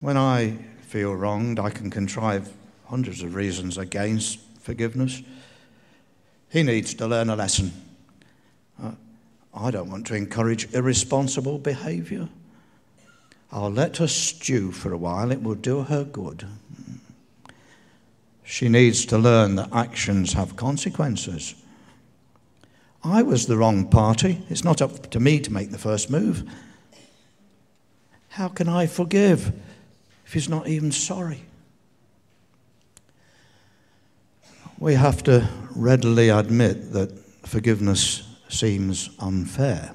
When I feel wronged, I can contrive hundreds of reasons against forgiveness. He needs to learn a lesson. I don't want to encourage irresponsible behaviour. I'll let her stew for a while. It will do her good. She needs to learn that actions have consequences. I was the wrong party. It's not up to me to make the first move. How can I forgive if he's not even sorry? We have to readily admit that forgiveness seems unfair.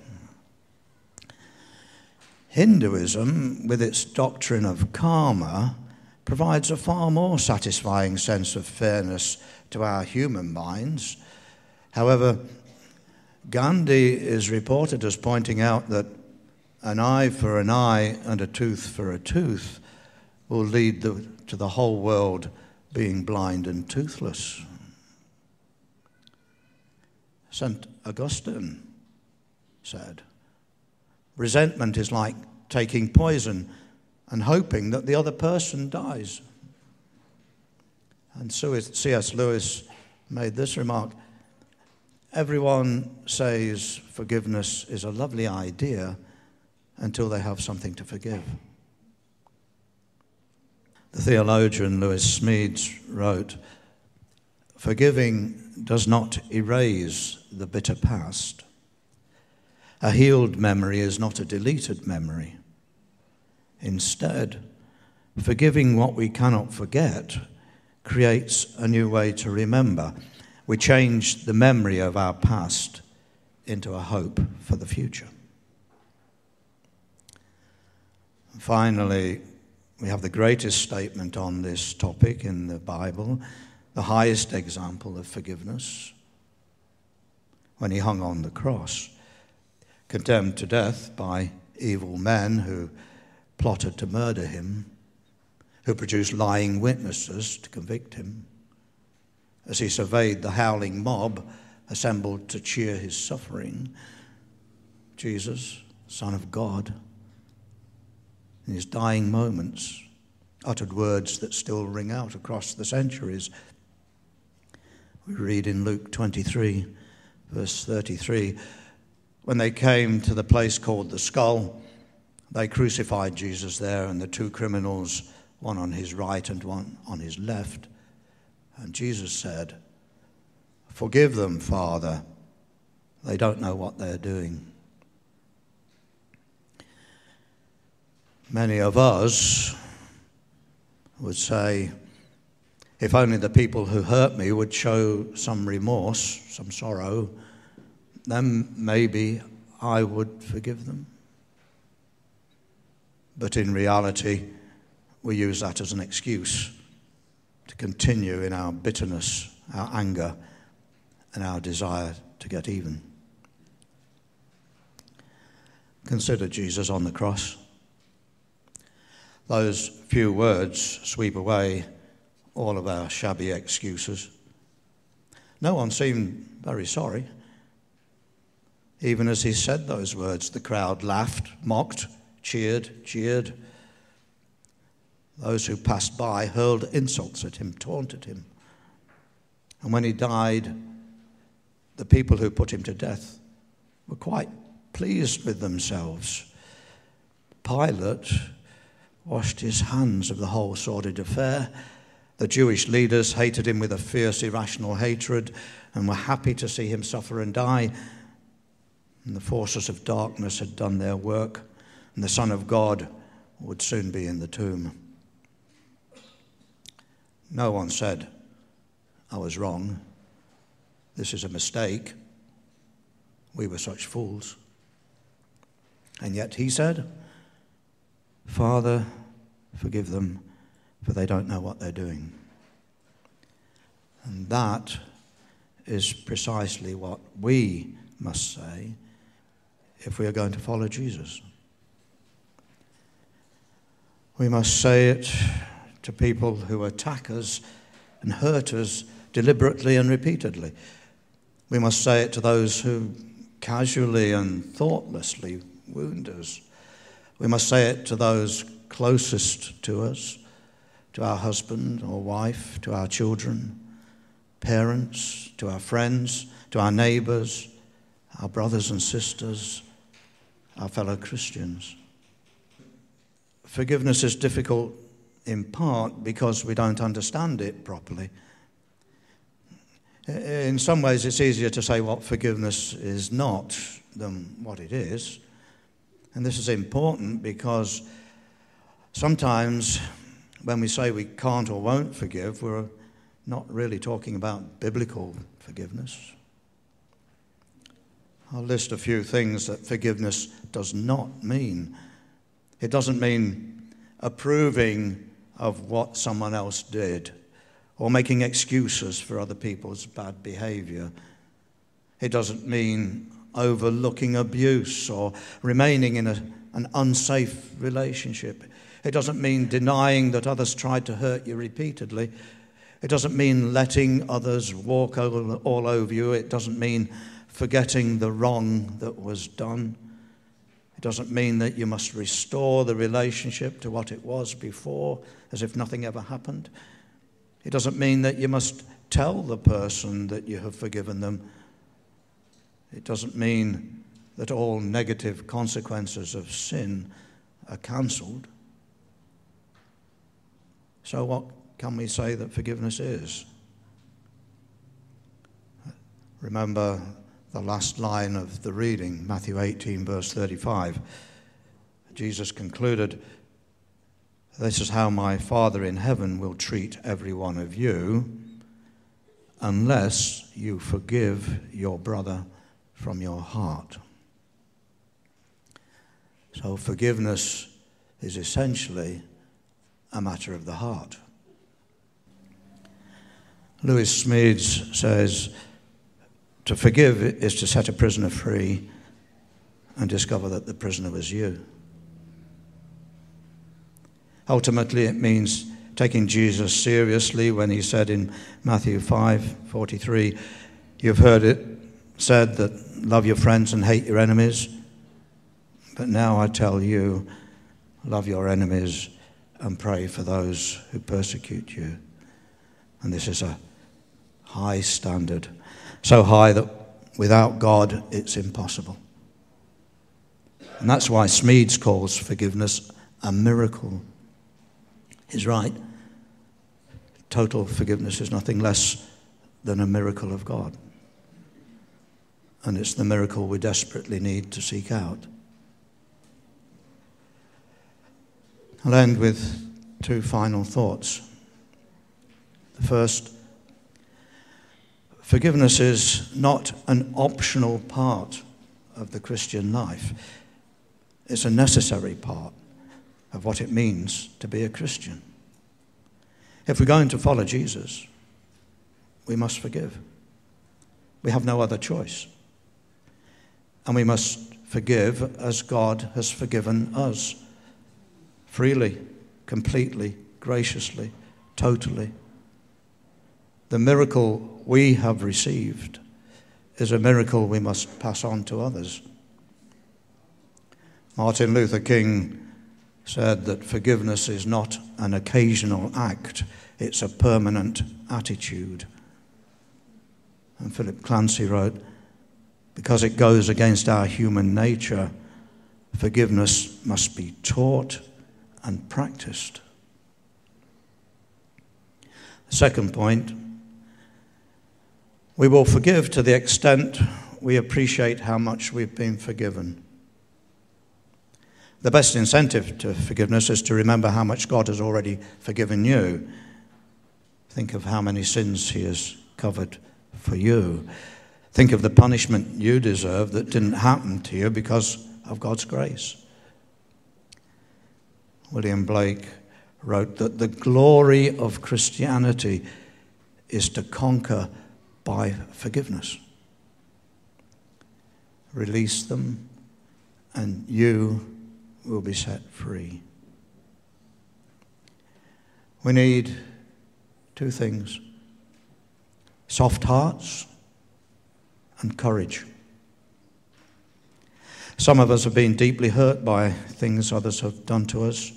Hinduism, with its doctrine of karma, provides a far more satisfying sense of fairness to our human minds. However, Gandhi is reported as pointing out that an eye for an eye and a tooth for a tooth will lead to the whole world being blind and toothless. St. Augustine said, "Resentment is like taking poison and hoping that the other person dies." And so C.S. Lewis made this remark, "Everyone says forgiveness is a lovely idea until they have something to forgive." The theologian Lewis Smedes wrote, "Forgiving does not erase the bitter past. A healed memory is not a deleted memory. Instead, forgiving what we cannot forget creates a new way to remember. We change the memory of our past into a hope for the future." Finally, we have the greatest statement on this topic in the Bible, the highest example of forgiveness, when he hung on the cross, condemned to death by evil men who plotted to murder him, who produced lying witnesses to convict him. As he surveyed the howling mob assembled to cheer his suffering, Jesus, Son of God, in his dying moments, uttered words that still ring out across the centuries. We read in Luke 23, verse 33, "When they came to the place called the Skull, they crucified Jesus there, and the two criminals, one on his right and one on his left. And Jesus said, 'Forgive them, Father. They don't know what they're doing.'" Many of us would say, if only the people who hurt me would show some remorse, some sorrow, then maybe I would forgive them. But in reality, we use that as an excuse to continue in our bitterness, our anger, and our desire to get even. Consider Jesus on the cross. Those few words sweep away all of our shabby excuses. No one seemed very sorry. Even as he said those words, the crowd laughed, mocked, cheered. Those who passed by hurled insults at him, taunted him. And when he died, the people who put him to death were quite pleased with themselves. Pilate washed his hands of the whole sordid affair. The Jewish leaders hated him with a fierce, irrational hatred and were happy to see him suffer and die. And the forces of darkness had done their work, and the Son of God would soon be in the tomb. No one said, "I was wrong. This is a mistake. We were such fools." And yet he said, "Father, forgive them, for they don't know what they're doing." And that is precisely what we must say if we are going to follow Jesus. We must say it to people who attack us and hurt us deliberately and repeatedly. We must say it to those who casually and thoughtlessly wound us. We must say it to those closest to us, to our husband or wife, to our children, parents, to our friends, to our neighbours, our brothers and sisters, our fellow Christians. Forgiveness is difficult in part because we don't understand it properly. In some ways, it's easier to say what forgiveness is not than what it is. And this is important because sometimes when we say we can't or won't forgive, we're not really talking about biblical forgiveness. I'll list a few things that forgiveness does not mean. It doesn't mean approving of what someone else did or making excuses for other people's bad behavior. It doesn't mean overlooking abuse or remaining in an unsafe relationship. It doesn't mean denying that others tried to hurt you repeatedly. It doesn't mean letting others walk all over you. It doesn't mean forgetting the wrong that was done. It doesn't mean that you must restore the relationship to what it was before, as if nothing ever happened. It doesn't mean that you must tell the person that you have forgiven them. It doesn't mean that all negative consequences of sin are cancelled. So what can we say that forgiveness is? Remember the last line of the reading, Matthew 18, verse 35. Jesus concluded, "This is how my Father in heaven will treat every one of you, unless you forgive your brother from your heart." So forgiveness is essentially a matter of the heart. Lewis Smedes says, "To forgive is to set a prisoner free and discover that the prisoner was you." Ultimately, it means taking Jesus seriously when he said in Matthew 5:43, "You've heard it said that love your friends and hate your enemies. But now I tell you, love your enemies and pray for those who persecute you." And this is a high standard, so high that without God it's impossible. And that's why Smedes calls forgiveness a miracle. He's right. Total forgiveness is nothing less than a miracle of God. And it's the miracle we desperately need to seek out. I'll end with two final thoughts. The first, forgiveness is not an optional part of the Christian life. It's a necessary part of what it means to be a Christian. If we're going to follow Jesus, we must forgive. We have no other choice. And we must forgive as God has forgiven us, freely, completely, graciously, totally. The miracle we have received is a miracle we must pass on to others. Martin Luther King said that forgiveness is not an occasional act, it's a permanent attitude. And Philip Clancy wrote, "Because it goes against our human nature, forgiveness must be taught and practiced." The second point, we will forgive to the extent we appreciate how much we've been forgiven. The best incentive to forgiveness is to remember how much God has already forgiven you. Think of how many sins he has covered for you. Think of the punishment you deserve that didn't happen to you because of God's grace. William Blake wrote that the glory of Christianity is to conquer by forgiveness. Release them, and you will be set free. We need two things: soft hearts and courage. Some of us have been deeply hurt by things others have done to us.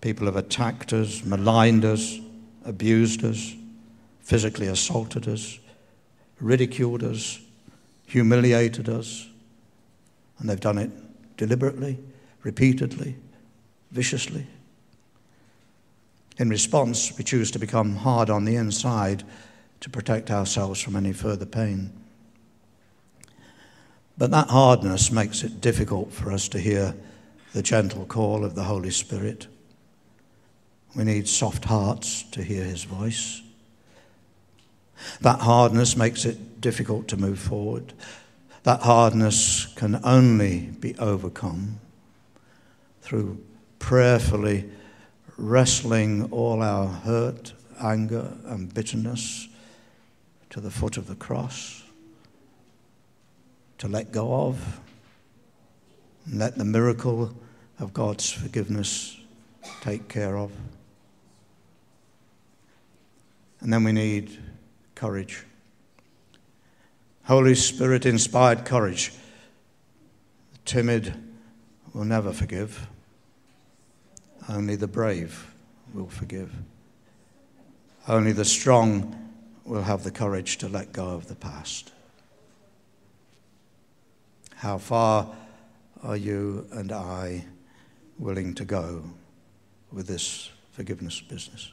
People have attacked us, maligned us, abused us, physically assaulted us, ridiculed us, humiliated us. And they've done it deliberately, repeatedly, viciously. In response, we choose to become hard on the inside to protect ourselves from any further pain. But that hardness makes it difficult for us to hear the gentle call of the Holy Spirit. We need soft hearts to hear his voice. That hardness makes it difficult to move forward. That hardness can only be overcome through prayerfully wrestling all our hurt, anger, and bitterness to the foot of the cross, to let go of, and let the miracle of God's forgiveness take care of. And then we need courage. Holy Spirit inspired courage. The timid will never forgive. Only the brave will forgive. Only the strong will have the courage to let go of the past. How far are you and I willing to go with this forgiveness business?